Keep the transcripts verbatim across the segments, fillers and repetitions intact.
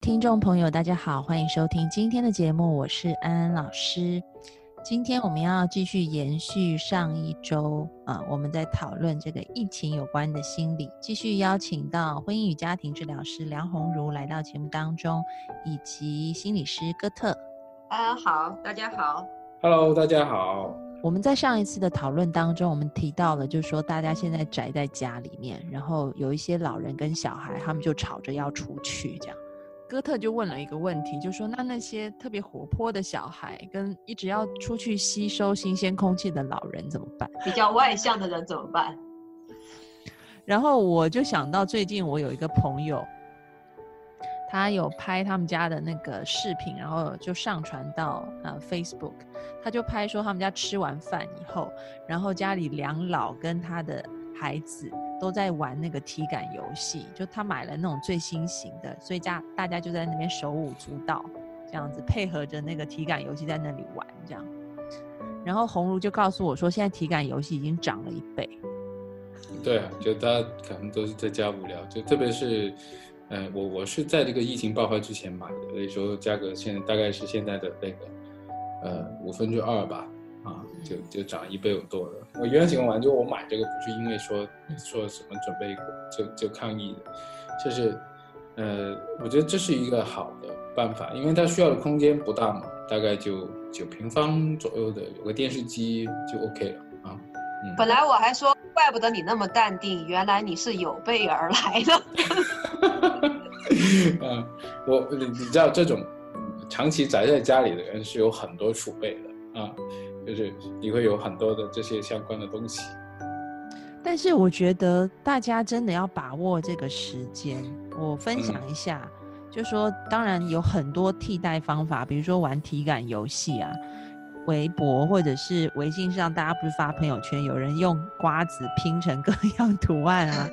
听众朋友大家好，欢迎收听今天的节目，我是安安老师。今天我们要继续延续上一周、呃、我们在讨论这个疫情有关的心理，继续邀请到婚姻与家庭治疗师梁鸿儒来到节目当中，以及心理师哥特。啊，好，大家好。 Hello， 大家好。我们在上一次的讨论当中，我们提到了就是说大家现在宅在家里面，然后有一些老人跟小孩他们就吵着要出去这样。哥特就问了一个问题，就说那那些特别活泼的小孩跟一直要出去吸收新鲜空气的老人怎么办，比较外向的人怎么办？然后我就想到最近我有一个朋友，他有拍他们家的那个视频，然后就上传到、呃、Facebook， 他就拍说他们家吃完饭以后，然后家里两老跟他的孩子都在玩那个体感游戏，就他买了那种最新型的，所以家大家就在那边手舞足蹈这样子，配合着那个体感游戏在那里玩这样。然后鸿儒就告诉我说现在体感游戏已经涨了一倍。对啊，就大家可能都是在家无聊，就特别是嗯，我我是在这个疫情爆发之前买的，所以说价格现在大概是现在的那个呃五分之二吧，啊，就就涨一倍有多了。我原来情况就我买这个不是因为说说什么准备就就抗议的，就是呃，我觉得这是一个好的办法，因为它需要的空间不大嘛，大概就九平方左右的，有个电视机就 OK 了啊。嗯、本来我还说怪不得你那么淡定，原来你是有备而来的。嗯，我你知道这种长期宅在家里的人是有很多储备的啊，就是你会有很多的这些相关的东西。但是我觉得大家真的要把握这个时间。我分享一下、嗯、就说当然有很多替代方法，比如说玩体感游戏啊，微博或者是微信上大家不是发朋友圈，有人用瓜子拼成各样图案啊，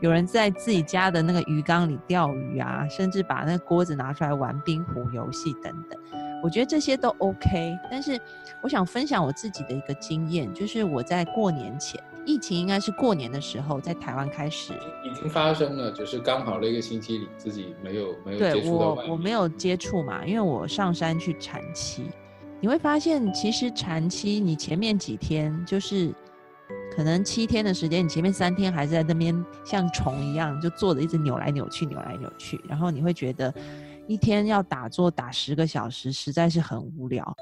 有人在自己家的那个鱼缸里钓鱼啊，甚至把那个锅子拿出来玩冰壶游戏等等。我觉得这些都 OK， 但是我想分享我自己的一个经验，就是我在过年前，疫情应该是过年的时候在台湾开始已经发生了，只是刚好那个星期里自己没有没有接触到外面。对，我我没有接触嘛，因为我上山去产期。你会发现其实长期你前面几天，就是可能七天的时间，你前面三天还是在那边像虫一样就坐着一直扭来扭去扭来扭去，然后你会觉得一天要打坐打十个小时实在是很无聊，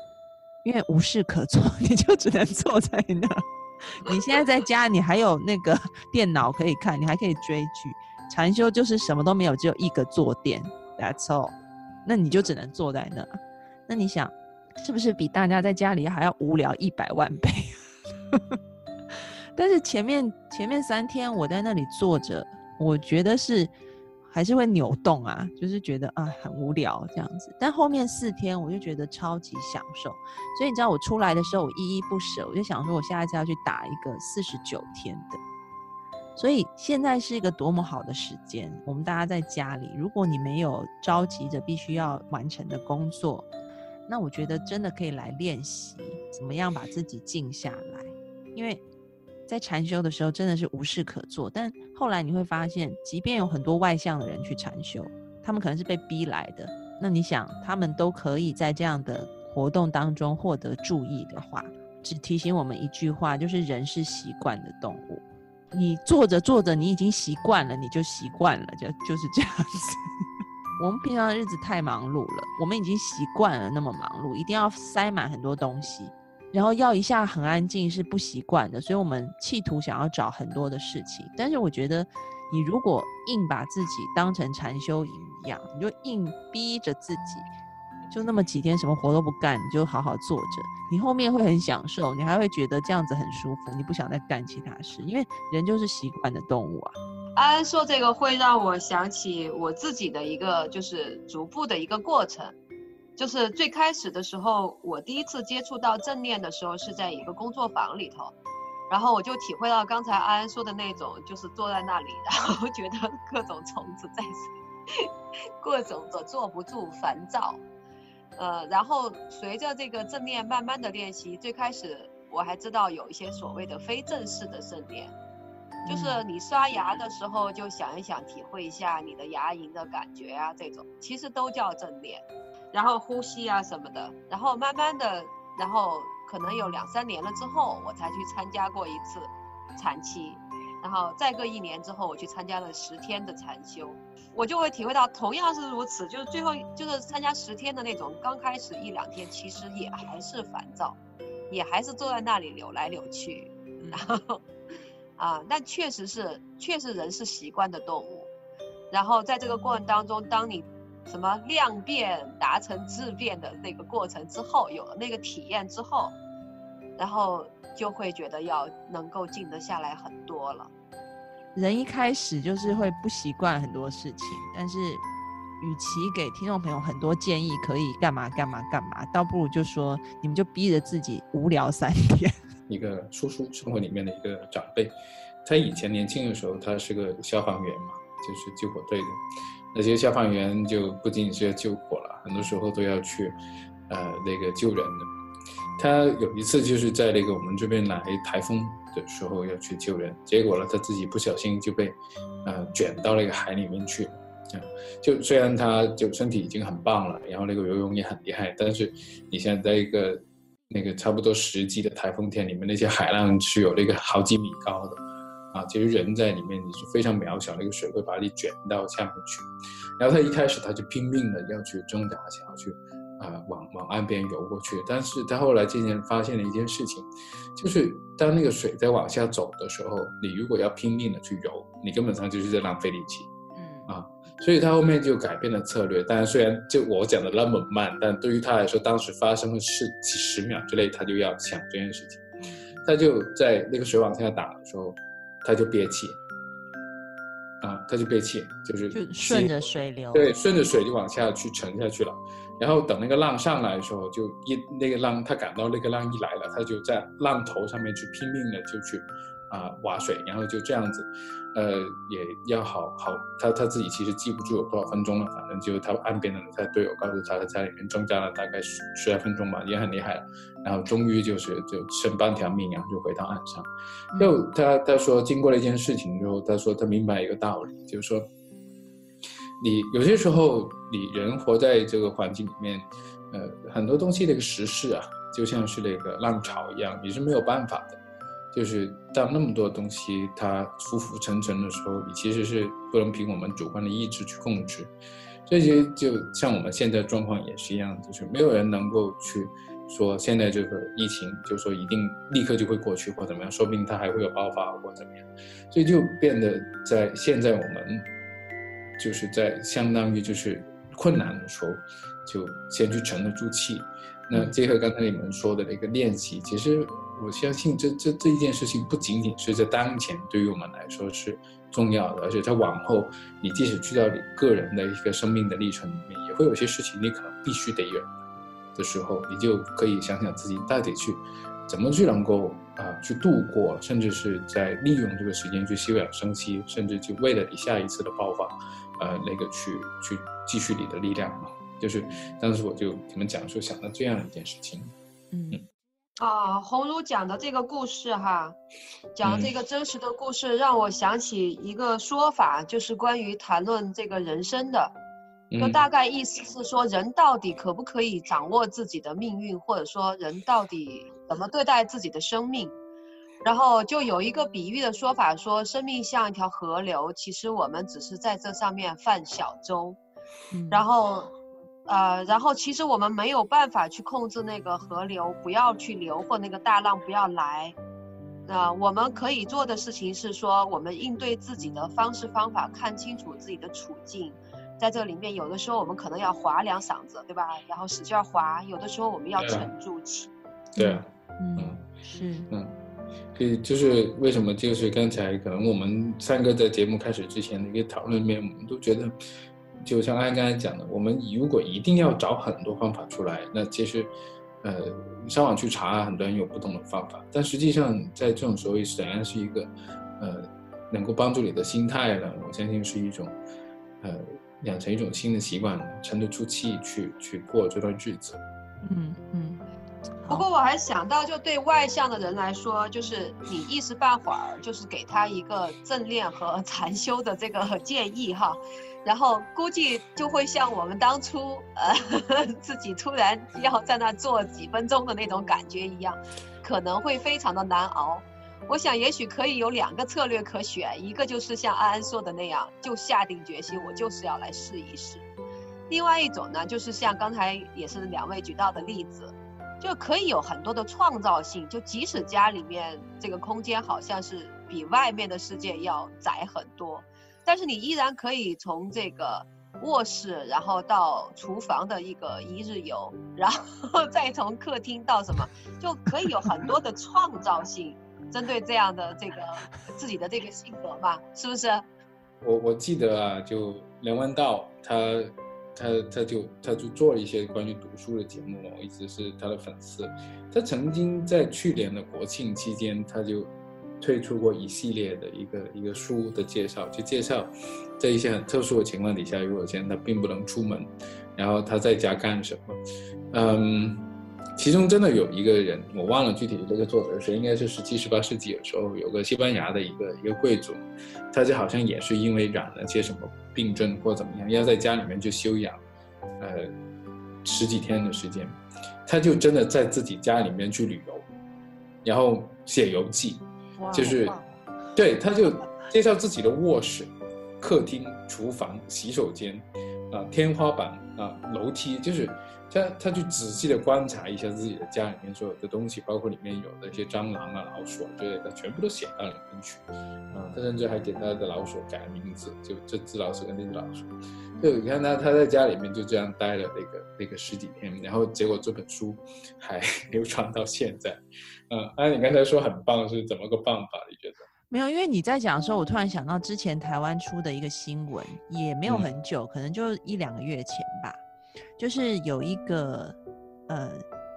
因为无事可做，你就只能坐在那。你现在在家你还有那个电脑可以看，你还可以追剧，禅修就是什么都没有，只有一个坐垫 that's all， 那你就只能坐在那。那你想是不是比大家在家里还要无聊一百万倍？但是前面前面三天我在那里坐着，我觉得是还是会扭动啊，就是觉得啊很无聊这样子。但后面四天我就觉得超级享受，所以你知道我出来的时候我依依不舍，我就想说我下一次要去打一个四十九天的。所以现在是一个多么好的时间，我们大家在家里，如果你没有着急着必须要完成的工作，那我觉得真的可以来练习怎么样把自己静下来，因为在禅修的时候真的是无事可做。但后来你会发现即便有很多外向的人去禅修，他们可能是被逼来的，那你想他们都可以在这样的活动当中获得注意的话，只提醒我们一句话，就是人是习惯的动物，你坐着坐着你已经习惯了，你就习惯了，就就是这样子。我们平常的日子太忙碌了，我们已经习惯了那么忙碌，一定要塞满很多东西，然后要一下很安静是不习惯的，所以我们企图想要找很多的事情。但是我觉得你如果硬把自己当成禅修营一样，你就硬逼着自己就那么几天什么活都不干，你就好好坐着，你后面会很享受，你还会觉得这样子很舒服，你不想再干其他事，因为人就是习惯的动物啊。安安说这个会让我想起我自己的一个就是逐步的一个过程，就是最开始的时候，我第一次接触到正念的时候是在一个工作坊里头，然后我就体会到刚才安安说的那种，就是坐在那里，然后觉得各种虫子在身，各种的坐不住，烦躁，呃，然后随着这个正念慢慢的练习，最开始我还知道有一些所谓的非正式的正念。就是你刷牙的时候就想一想，体会一下你的牙龈的感觉啊，这种其实都叫正念。然后呼吸啊什么的，然后慢慢的，然后可能有两三年了之后，我才去参加过一次禅期，然后再过一年之后，我去参加了十天的禅修，我就会体会到同样是如此，就是最后就是参加十天的那种，刚开始一两天其实也还是烦躁，也还是坐在那里扭来扭去，然后。啊，但确实是，确实人是习惯的动物。然后在这个过程当中，当你什么量变达成质变的那个过程之后，有了那个体验之后，然后就会觉得要能够静得下来很多了。人一开始就是会不习惯很多事情，但是与其给听众朋友很多建议可以干嘛干嘛干嘛，倒不如就说你们就逼着自己无聊三天。一个叔叔生活里面的一个长辈，他以前年轻的时候他是个消防员嘛，就是救火队的。那些消防员就不仅仅是要救火了，很多时候都要去呃那个救人的。他有一次就是在那个我们这边来台风的时候要去救人，结果呢他自己不小心就被呃卷到那个海里面去。就虽然他就身体已经很棒了，然后那个游泳也很厉害，但是你现在在一个那个差不多十级的台风天里面，那些海浪是有那个好几米高的啊，其实人在里面你是非常渺小，那个水会把你卷到下面去。然后他一开始他就拼命的要去挣扎，想要去啊、呃、往往岸边游过去，但是他后来渐渐发现了一件事情，就是当那个水在往下走的时候，你如果要拼命的去游，你根本上就是在浪费力气。啊，所以他后面就改变了策略。当然，虽然就我讲的那么慢，但对于他来说，当时发生的事几十秒之内，他就要想这件事情。他就在那个水往下打的时候，他就憋气，啊，他就憋气，就是就顺着水流，对，顺着水就往下去沉下去了。然后等那个浪上来的时候，就一那个浪，他感到那个浪一来了，他就在浪头上面去拼命的就去。啊，挖水，然后就这样子，呃，也要好好，他他自己其实记不住有多少分钟了，反正就他岸边的他队友告诉他，他在里面挣扎了大概十十来分钟吧，也很厉害了，然后终于就是就剩半条命，然后就回到岸上。然后他他说经过了一件事情之后，他说他明白一个道理，就是说，你有些时候你人活在这个环境里面，呃，很多东西那个时事啊，就像是那个浪潮一样，你是没有办法的。就是当那么多东西它浮浮沉沉的时候，你其实是不能凭我们主观的意志去控制。这些就像我们现在状况也是一样，就是没有人能够去说现在这个疫情就说一定立刻就会过去或怎么样，说不定它还会有爆发或怎么样。所以就变得在现在我们就是在相当于就是困难的时候，就先去沉得住气。那结合刚才你们说的那个练习，其实我相信这这这一件事情不仅仅是在当前对于我们来说是重要的，而且它往后你即使去到你个人的一个生命的历程里面，也会有些事情你可能必须得忍的时候，你就可以想想自己到底去怎么去能够啊、呃、去度过，甚至是在利用这个时间去休养生息，甚至就为了你下一次的爆发，呃那个去去继续你的力量嘛。就是当时我就你们讲说想到这样一件事情，嗯，啊，鸿儒讲的这个故事哈，讲的这个真实的故事，让我想起一个说法，就是关于谈论这个人生的，就大概意思是说，人到底可不可以掌握自己的命运，或者说人到底怎么对待自己的生命？然后就有一个比喻的说法，说生命像一条河流，其实我们只是在这上面泛小舟，然后。呃，然后其实我们没有办法去控制那个河流不要去流，或那个大浪不要来。那、呃、我们可以做的事情是说，我们应对自己的方式方法，看清楚自己的处境。在这里面，有的时候我们可能要划两嗓子，对吧？然后使劲划，有的时候我们要沉住气。对、啊，嗯，是，嗯，对，就是为什么就是刚才可能我们三个在节目开始之前的一个讨论里面，我们都觉得就像安刚才讲的，我们如果一定要找很多方法出来，那其实呃，上网去查，很多人有不同的方法，但实际上在这种时候怎样是一个呃能够帮助你的心态呢，我相信是一种呃养成一种新的习惯，沉得住气去去过这段日子。嗯嗯。不过我还想到，就对外向的人来说，就是你一时半会儿就是给他一个正念和禅修的这个建议哈，然后估计就会像我们当初呃自己突然要在那坐几分钟的那种感觉一样，可能会非常的难熬。我想也许可以有两个策略可选，一个就是像安安说的那样，就下定决心我就是要来试一试，另外一种呢就是像刚才也是两位举到的例子，就可以有很多的创造性，就即使家里面这个空间好像是比外面的世界要窄很多，但是你依然可以从这个卧室然后到厨房的一个一日游，然后再从客厅到什么，就可以有很多的创造性针对这样的这个自己的这个性格嘛，是不是？我我记得啊，就梁文道他他他就他就做了一些关于读书的节目，我一直是他的粉丝。他曾经在去年的国庆期间，他就推出过一系列的一个一个书的介绍，就介绍在一些很特殊的情况底下，如果现在他并不能出门，然后他在家干什么？嗯。其中真的有一个人，我忘了具体这个作者是，应该是十七、十八世纪的时候，有个西班牙的一个一个贵族，他就好像也是因为染了些什么病症或怎么样，要在家里面去休养，呃，十几天的时间，他就真的在自己家里面去旅游，然后写游记，就是，对，他就介绍自己的卧室、客厅、厨房、洗手间，啊、呃，天花板啊、呃，楼梯，就是。他他就仔细的观察一下自己的家里面所有的东西，包括里面有的一些蟑螂啊、老鼠啊之类的，全部都写到里面去。啊，他甚至还给他的老鼠改了名字，就这只老鼠跟那只老鼠。就你看他他在家里面就这样待了那个那个十几天，然后结果这本书还流传到现在。嗯，啊，你刚才说很棒是怎么个棒法？你觉得？没有，因为你在讲的时候，我突然想到之前台湾出的一个新闻，也没有很久，嗯、可能就一两个月前吧。就是有一个呃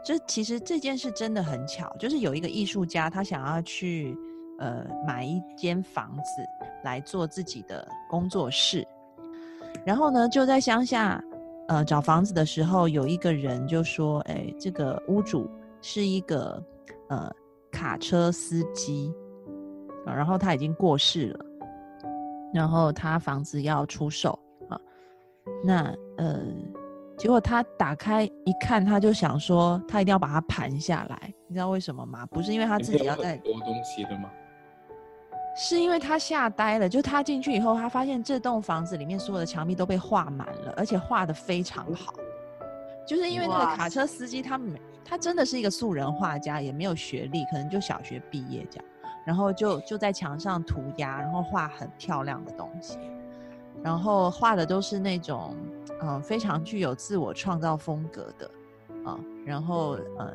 这其实这件事真的很巧，就是有一个艺术家他想要去呃买一间房子来做自己的工作室，然后呢就在乡下呃找房子的时候，有一个人就说哎，这个屋主是一个呃卡车司机、呃、然后他已经过世了，然后他房子要出售啊、呃、那呃结果他打开一看，他就想说他一定要把它盘下来，你知道为什么吗？不是因为他自己要在很多东西的吗？是因为他吓呆了，就他进去以后，他发现这栋房子里面所有的墙壁都被画满了，而且画得非常好，就是因为那个卡车司机他他真的是一个素人画家，也没有学历，可能就小学毕业这样，然后就就在墙上涂鸦，然后画很漂亮的东西，然后画的都是那种呃、非常具有自我创造风格的、呃、然后呃，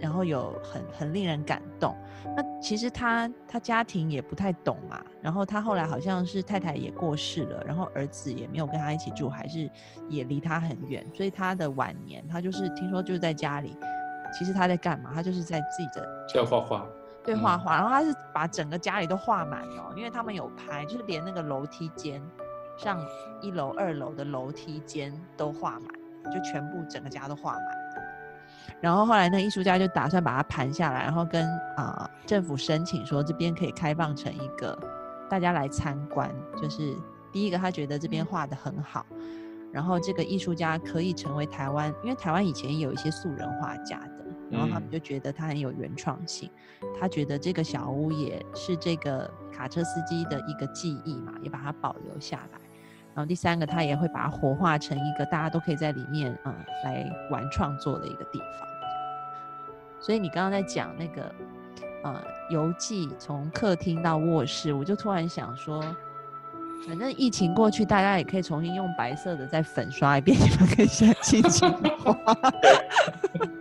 然后有很很令人感动。那其实他他家庭也不太懂嘛，然后他后来好像是太太也过世了，然后儿子也没有跟他一起住，还是也离他很远，所以他的晚年他就是听说就是在家里，其实他在干嘛？他就是在自己的在画画，对，画画、嗯、然后他是把整个家里都画满了、哦、因为他们有拍，就是连那个楼梯间上一楼二楼的楼梯间都画满，就全部整个家都画满。然后后来那艺术家就打算把它盘下来，然后跟、呃、政府申请说这边可以开放成一个大家来参观，就是第一个他觉得这边画得很好，然后这个艺术家可以成为台湾，因为台湾以前也有一些素人画家的，然后他们就觉得他很有原创性，他觉得这个小屋也是这个卡车司机的一个记忆嘛，也把它保留下来。然后第三个他也会把它活化成一个大家都可以在里面、嗯、来玩创作的一个地方。所以你刚刚在讲那个呃游记从客厅到卧室，我就突然想说反正疫情过去，大家也可以重新用白色的再粉刷一遍，你们可以先尽情花。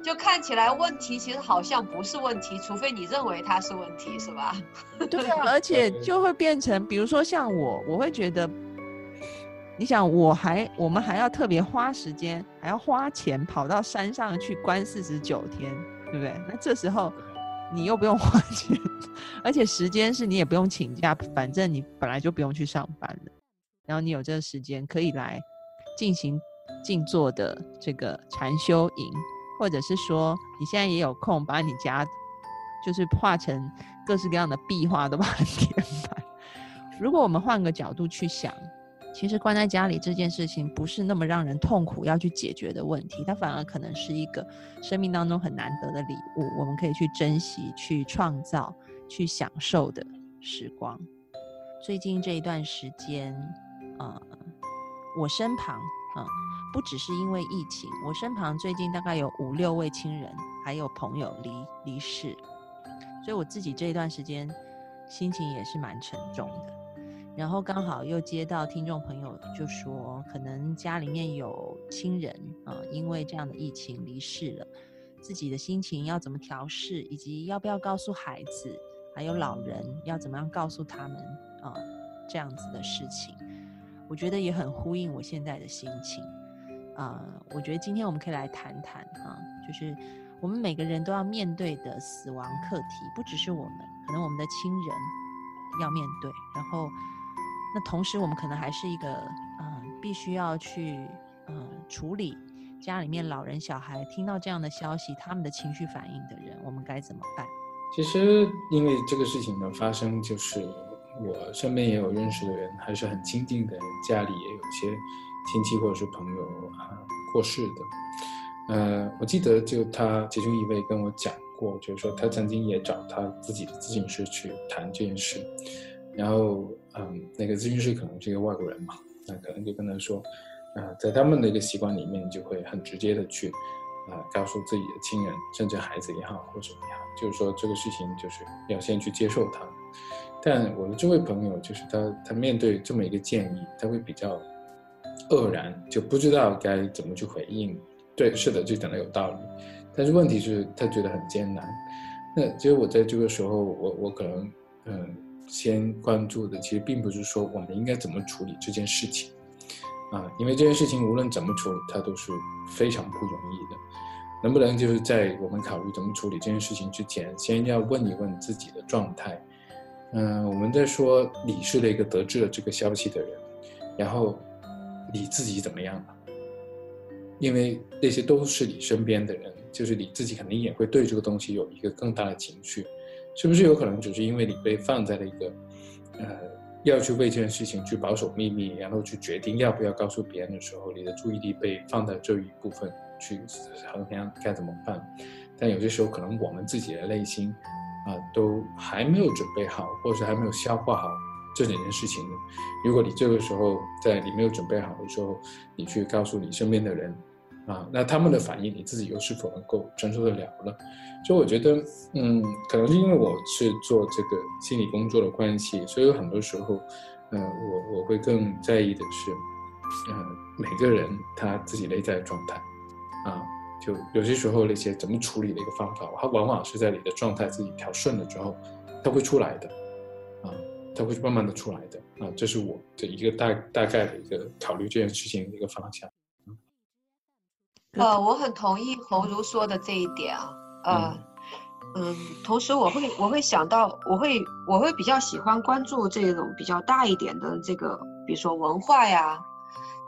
就看起来问题其实好像不是问题，除非你认为它是问题，是吧？对啊，而且就会变成，比如说像我，我会觉得，你想我还我们还要特别花时间，还要花钱跑到山上去关四十九天，对不对？那这时候。你又不用花钱，而且时间是你也不用请假，反正你本来就不用去上班了，然后你有这个时间可以来进行静坐的这个禅修营，或者是说你现在也有空把你家就是画成各式各样的壁画都把它填满。如果我们换个角度去想，其实关在家里这件事情不是那么让人痛苦要去解决的问题，它反而可能是一个生命当中很难得的礼物，我们可以去珍惜、去创造、去享受的时光。最近这一段时间、呃、我身旁、呃、不只是因为疫情，我身旁最近大概有五六位亲人还有朋友 离, 离世，所以我自己这一段时间心情也是蛮沉重的。然后刚好又接到听众朋友就说，可能家里面有亲人、呃、因为这样的疫情离世了，自己的心情要怎么调适，以及要不要告诉孩子还有老人，要怎么样告诉他们、呃、这样子的事情。我觉得也很呼应我现在的心情、呃、我觉得今天我们可以来谈谈、呃、就是我们每个人都要面对的死亡课题，不只是我们，可能我们的亲人要面对，然后那同时我们可能还是一个、呃、必须要去、呃、处理家里面老人小孩听到这样的消息他们的情绪反应的人，我们该怎么办。其实因为这个事情的发生，就是我身边也有认识的人，还是很亲近的人，家里也有些亲戚或者是朋友、啊、过世的、呃、我记得就他其中一位跟我讲过，就是说他曾经也找他自己的咨询师去谈这件事，然后嗯，那个咨询师可能是一个外国人嘛，那可能就跟他说、呃、在他们的一个习惯里面就会很直接的去、呃、告诉自己的亲人甚至孩子也好或者什么也好，就是说这个事情就是要先去接受它。但我的这位朋友就是他他面对这么一个建议，他会比较愕然，就不知道该怎么去回应。对，是的，就讲的有道理，但是问题是他觉得很艰难。那其实我在这个时候我我可能嗯、呃先关注的其实并不是说我们应该怎么处理这件事情啊，因为这件事情无论怎么处理它都是非常不容易的。能不能就是在我们考虑怎么处理这件事情之前，先要问一问自己的状态。嗯、呃，我们在说你是那个得知了这个消息的人，然后你自己怎么样了？因为那些都是你身边的人，就是你自己肯定也会对这个东西有一个更大的情绪。是不是有可能只是因为你被放在了一个呃，要去为这件事情去保守秘密，然后去决定要不要告诉别人的时候，你的注意力被放在这一部分去衡量该怎么办。但有些时候可能我们自己的内心啊、呃，都还没有准备好，或者还没有消化好这两件事情。如果你这个时候在你没有准备好的时候你去告诉你身边的人啊，那他们的反应你自己又是否能够承受得了呢？所以我觉得嗯，可能是因为我是做这个心理工作的关系，所以有很多时候、呃、我, 我会更在意的是、呃、每个人他自己内在的状态啊，就有些时候那些怎么处理的一个方法，它往往是在你的状态自己调顺了之后它会出来的啊，它会慢慢的出来的啊，这是我的一个 大, 大概的一个考虑这件事情的一个方向。呃，我很同意侯如说的这一点啊，呃，嗯，同时我会我会想到，我会我会比较喜欢关注这种比较大一点的这个，比如说文化呀，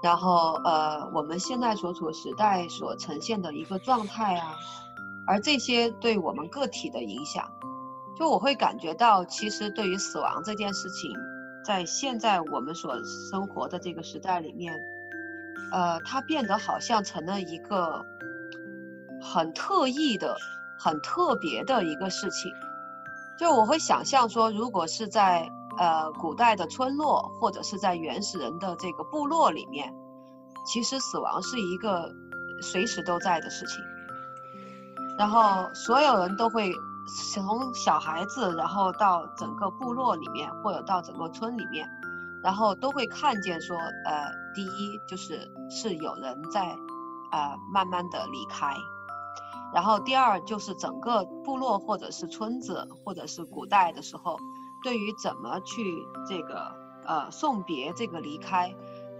然后呃，我们现在所处时代所呈现的一个状态啊，而这些对我们个体的影响，就我会感觉到，其实对于死亡这件事情，在现在我们所生活的这个时代里面。呃，它变得好像成了一个很特异的、很特别的一个事情。就我会想象说，如果是在呃古代的村落，或者是在原始人的这个部落里面，其实死亡是一个随时都在的事情。然后所有人都会从小孩子，然后到整个部落里面，或者到整个村里面。然后都会看见说，呃，第一就是是有人在，呃，慢慢的离开，然后第二就是整个部落或者是村子或者是古代的时候，对于怎么去这个呃送别这个离开，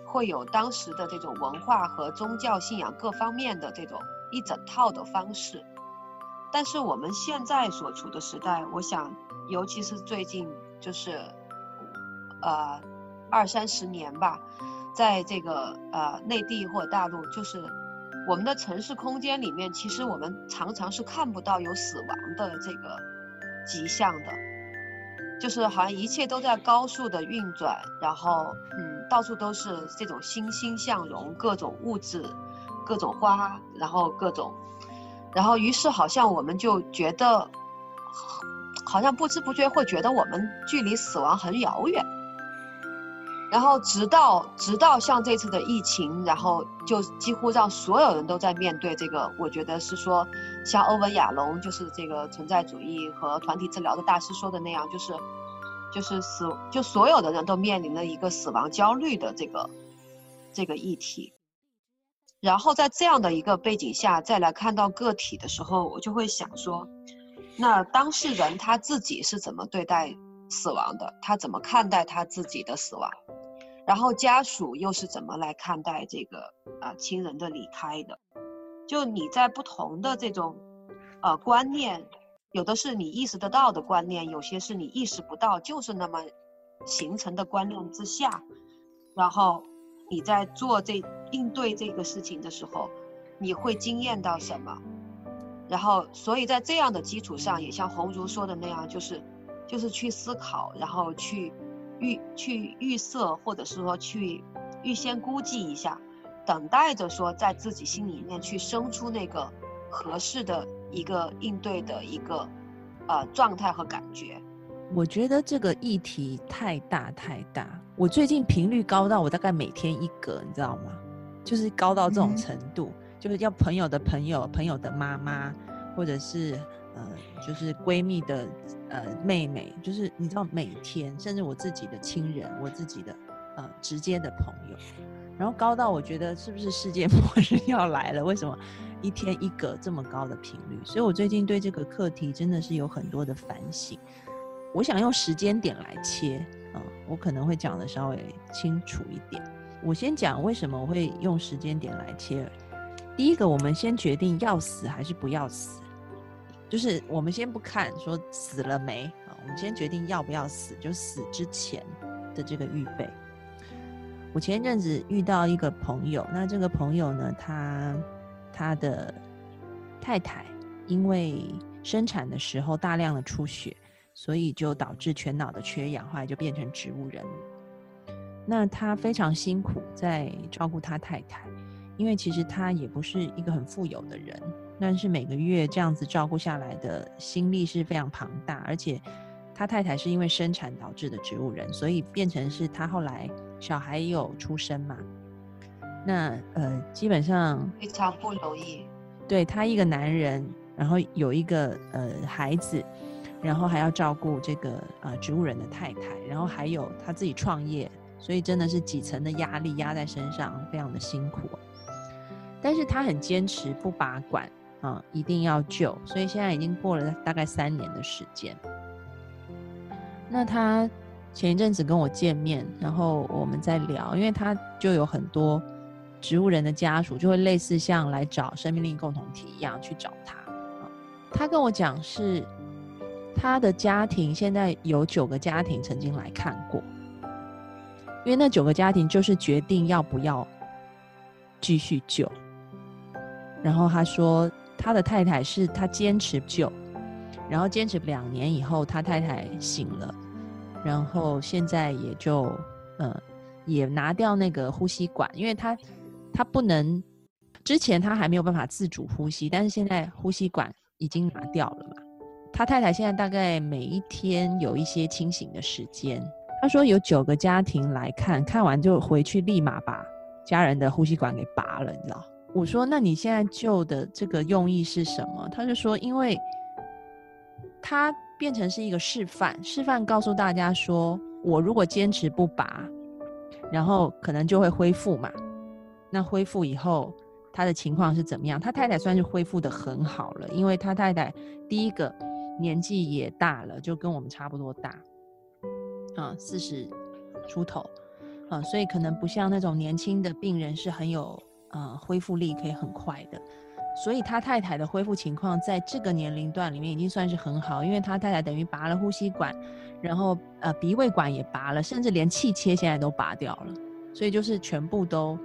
会有当时的这种文化和宗教信仰各方面的这种一整套的方式。但是我们现在所处的时代，我想尤其是最近就是呃二三十年吧，在这个呃内地或大陆，就是我们的城市空间里面，其实我们常常是看不到有死亡的这个迹象的，就是好像一切都在高速的运转，然后嗯到处都是这种欣欣向荣，各种物质，各种花，然后各种，然后于是好像我们就觉得，好像不知不觉会觉得我们距离死亡很遥远。然后直到直到像这次的疫情，然后就几乎让所有人都在面对这个，我觉得是说像欧文亚龙，就是这个存在主义和团体治疗的大师说的那样，就是就是死就所有的人都面临了一个死亡焦虑的这个这个议题。然后在这样的一个背景下再来看到个体的时候，我就会想说，那当事人他自己是怎么对待死亡的，他怎么看待他自己的死亡，然后家属又是怎么来看待这个啊、呃、亲人的离开的。就你在不同的这种呃观念，有的是你意识得到的观念，有些是你意识不到就是那么形成的观念之下，然后你在做这应对这个事情的时候，你会惊艳到什么。然后所以在这样的基础上，也像鸿儒说的那样，就是就是去思考，然后去预去预设，或者是说去预先估计一下，等待着说在自己心里面去生出那个合适的一个应对的一个呃状态和感觉。我觉得这个议题太大太大，我最近频率高到我大概每天一个，你知道吗？就是高到这种程度，嗯、就是要朋友的朋友、朋友的妈妈，或者是。呃，就是闺蜜的呃妹妹，就是你知道每天，甚至我自己的亲人，我自己的呃直接的朋友，然后高到我觉得是不是世界末日要来了？为什么一天一个这么高的频率？所以我最近对这个课题真的是有很多的反省。我想用时间点来切啊、呃，我可能会讲的稍微清楚一点。我先讲为什么我会用时间点来切。第一个，我们先决定要死还是不要死。就是我们先不看说死了没，我们先决定要不要死，就死之前的这个预备。我前一阵子遇到一个朋友，那这个朋友呢，他他的太太因为生产的时候大量的出血，所以就导致全脑的缺氧，后来就变成植物人。那他非常辛苦在照顾他太太，因为其实他也不是一个很富有的人，但是每个月这样子照顾下来的心力是非常庞大，而且他太太是因为生产导致的植物人，所以变成是他后来小孩也有出生嘛，那呃基本上非常不容易。对，他一个男人，然后有一个呃孩子，然后还要照顾这个呃植物人的太太，然后还有他自己创业，所以真的是几层的压力压在身上，非常的辛苦。但是他很坚持不拔管。嗯、一定要救，所以现在已经过了大概三年的时间。那他前一阵子跟我见面，然后我们在聊，因为他就有很多植物人的家属就会类似像来找生命力共同体一样去找他、嗯、他跟我讲是他的家庭现在有九个家庭曾经来看过，因为那九个家庭就是决定要不要继续救。然后他说他的太太是他坚持救，然后坚持两年以后他太太醒了，然后现在也就呃也拿掉那个呼吸管，因为他他不能，之前他还没有办法自主呼吸，但是现在呼吸管已经拿掉了嘛。他太太现在大概每一天有一些清醒的时间。他说有九个家庭来看，看完就回去立马把家人的呼吸管给拔了，你知道。我说那你现在救的这个用意是什么？他就说因为他变成是一个示范，示范告诉大家说我如果坚持不拔，然后可能就会恢复嘛。那恢复以后他的情况是怎么样？他太太算是恢复得很好了，因为他太太第一个年纪也大了，就跟我们差不多大啊，四十出头啊，所以可能不像那种年轻的病人是很有呃恢复力，可以很快的。所以他太太的恢复情况在这个年龄段里面已经算是很好，因为他太太等于拔了呼吸管，然后呃鼻胃管也拔了，甚至连气切现在都拔掉了，所以就是全部都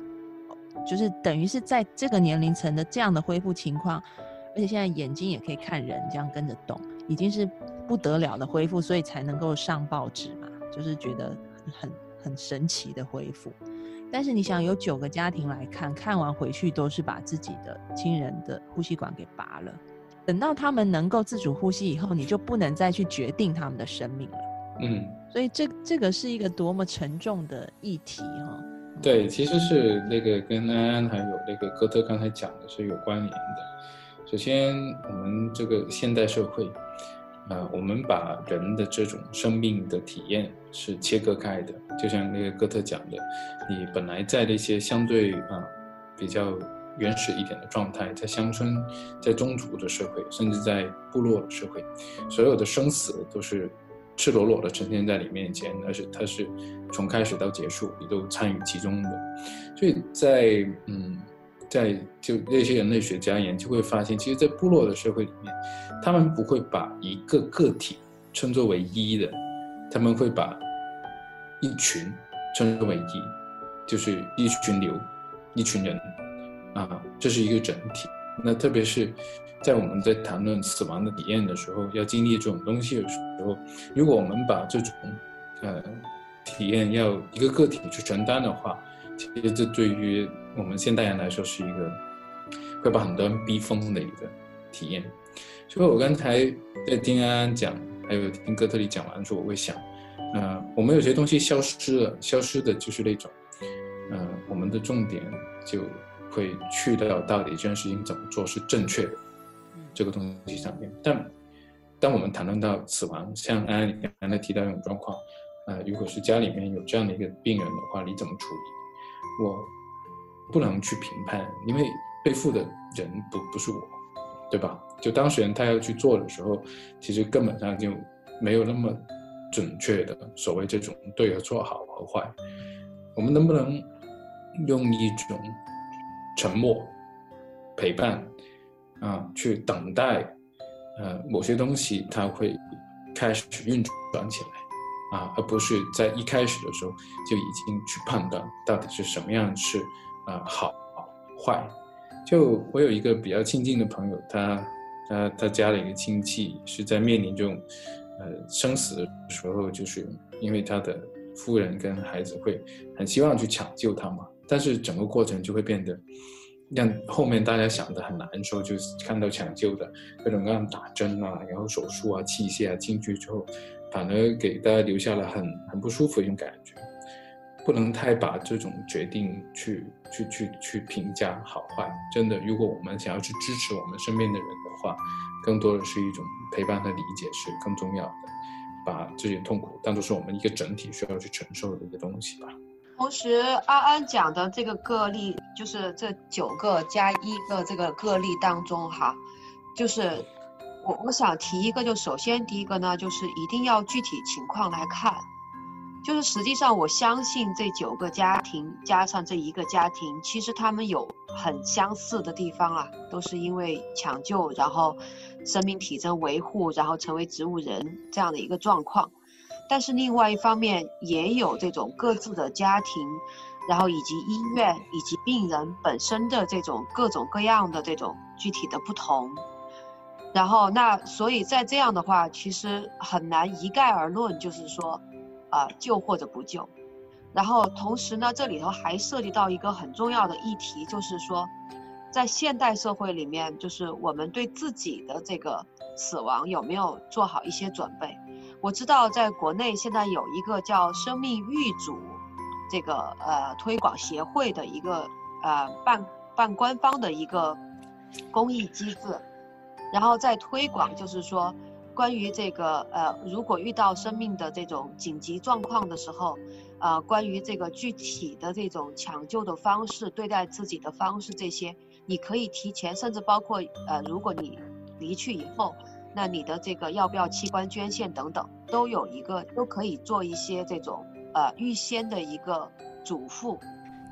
就是等于是在这个年龄层的这样的恢复情况，而且现在眼睛也可以看人，这样跟着动，已经是不得了的恢复，所以才能够上报纸嘛，就是觉得很很神奇的恢复。但是你想，有九个家庭来看，看完回去都是把自己的亲人的呼吸管给拔了。等到他们能够自主呼吸以后，你就不能再去决定他们的生命了。嗯，所以这这个是一个多么沉重的议题哈、哦。对，其实是那个跟安安还有那个哥特刚才讲的是有关联的。首先，我们这个现代社会，呃，我们把人的这种生命的体验是切割开的，就像那个哥特讲的，你本来在那些相对啊、呃、比较原始一点的状态，在乡村、在宗族的社会，甚至在部落的社会，所有的生死都是赤裸裸的呈现在你面前，而是它是从开始到结束，你都参与其中的。所以在嗯。在就那些人类学家研究会发现，其实在部落的社会里面，他们不会把一个个体称作为一的，他们会把一群称作为一，就是一群流一群人啊，这是一个整体。那特别是在我们在谈论死亡的体验的时候，要经历这种东西的时候，如果我们把这种呃体验要一个个体去承担的话，其实这对于我们现代人来说是一个会把很多人逼疯的一个体验。所以我刚才在听安安讲，还有听哥特里讲完的时候，我会想，呃，我们有些东西消失了，消失的就是那种，呃，我们的重点就会去到到底这件事情怎么做是正确的这个东西上面。但当我们谈论到死亡，像安安刚才提到这种状况，呃，如果是家里面有这样的一个病人的话，你怎么处理？我不能去评判，因为背负的人 不, 不是我，对吧？就当事人他要去做的时候，其实根本上就没有那么准确的所谓这种对和错、好和坏。我们能不能用一种沉默、陪伴啊，去等待，呃，某些东西它会开始运转起来。啊，而不是在一开始的时候就已经去判断到底是什么样是、呃、好坏。就我有一个比较亲近的朋友，他他他家里一个亲戚是在面临这种呃生死的时候，就是因为他的夫人跟孩子会很希望去抢救他嘛，但是整个过程就会变得让后面大家想的很难受，就是看到抢救的各种各样打针啊，然后手术啊、器械啊进去之后，反而给大家留下了很很不舒服的一种感觉。不能太把这种决定去去去去评价好坏。真的，如果我们想要去支持我们身边的人的话，更多的是一种陪伴和理解是更重要的。把这些痛苦当作是我们一个整体需要去承受的一个东西吧。同时，安安讲的这个个例，就是这九个加一个这个个例当中哈，就是。我我想提一个，就首先第一个呢，就是一定要具体情况来看，就是实际上我相信这九个家庭加上这一个家庭，其实他们有很相似的地方啊，都是因为抢救，然后生命体征维护，然后成为植物人这样的一个状况。但是另外一方面也有这种各自的家庭，然后以及医院以及病人本身的这种各种各样的这种具体的不同。然后那所以在这样的话，其实很难一概而论，就是说啊、呃、救或者不救。然后同时呢，这里头还涉及到一个很重要的议题，就是说在现代社会里面，就是我们对自己的这个死亡有没有做好一些准备。我知道在国内现在有一个叫生命预嘱这个呃推广协会的一个呃半半官方的一个公益机制，然后在推广，就是说关于这个呃，如果遇到生命的这种紧急状况的时候，呃，关于这个具体的这种抢救的方式、对待自己的方式这些，你可以提前，甚至包括呃，如果你离去以后，那你的这个要不要器官捐献等等，都有一个都可以做一些这种呃预先的一个嘱咐。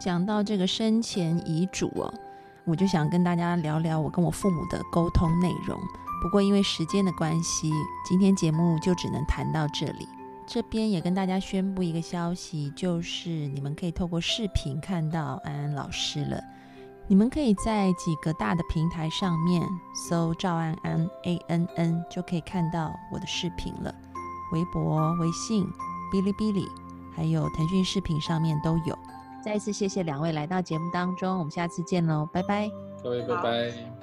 讲到这个生前遗嘱哦，我就想跟大家聊聊我跟我父母的沟通内容。不过因为时间的关系，今天节目就只能谈到这里。这边也跟大家宣布一个消息，就是你们可以透过视频看到安安老师了。你们可以在几个大的平台上面搜赵安安 A N N 就可以看到我的视频了，微博、微信、哔哩哔哩还有腾讯视频上面都有。再一次谢谢两位来到节目当中，我们下次见喽，拜拜。各位拜拜。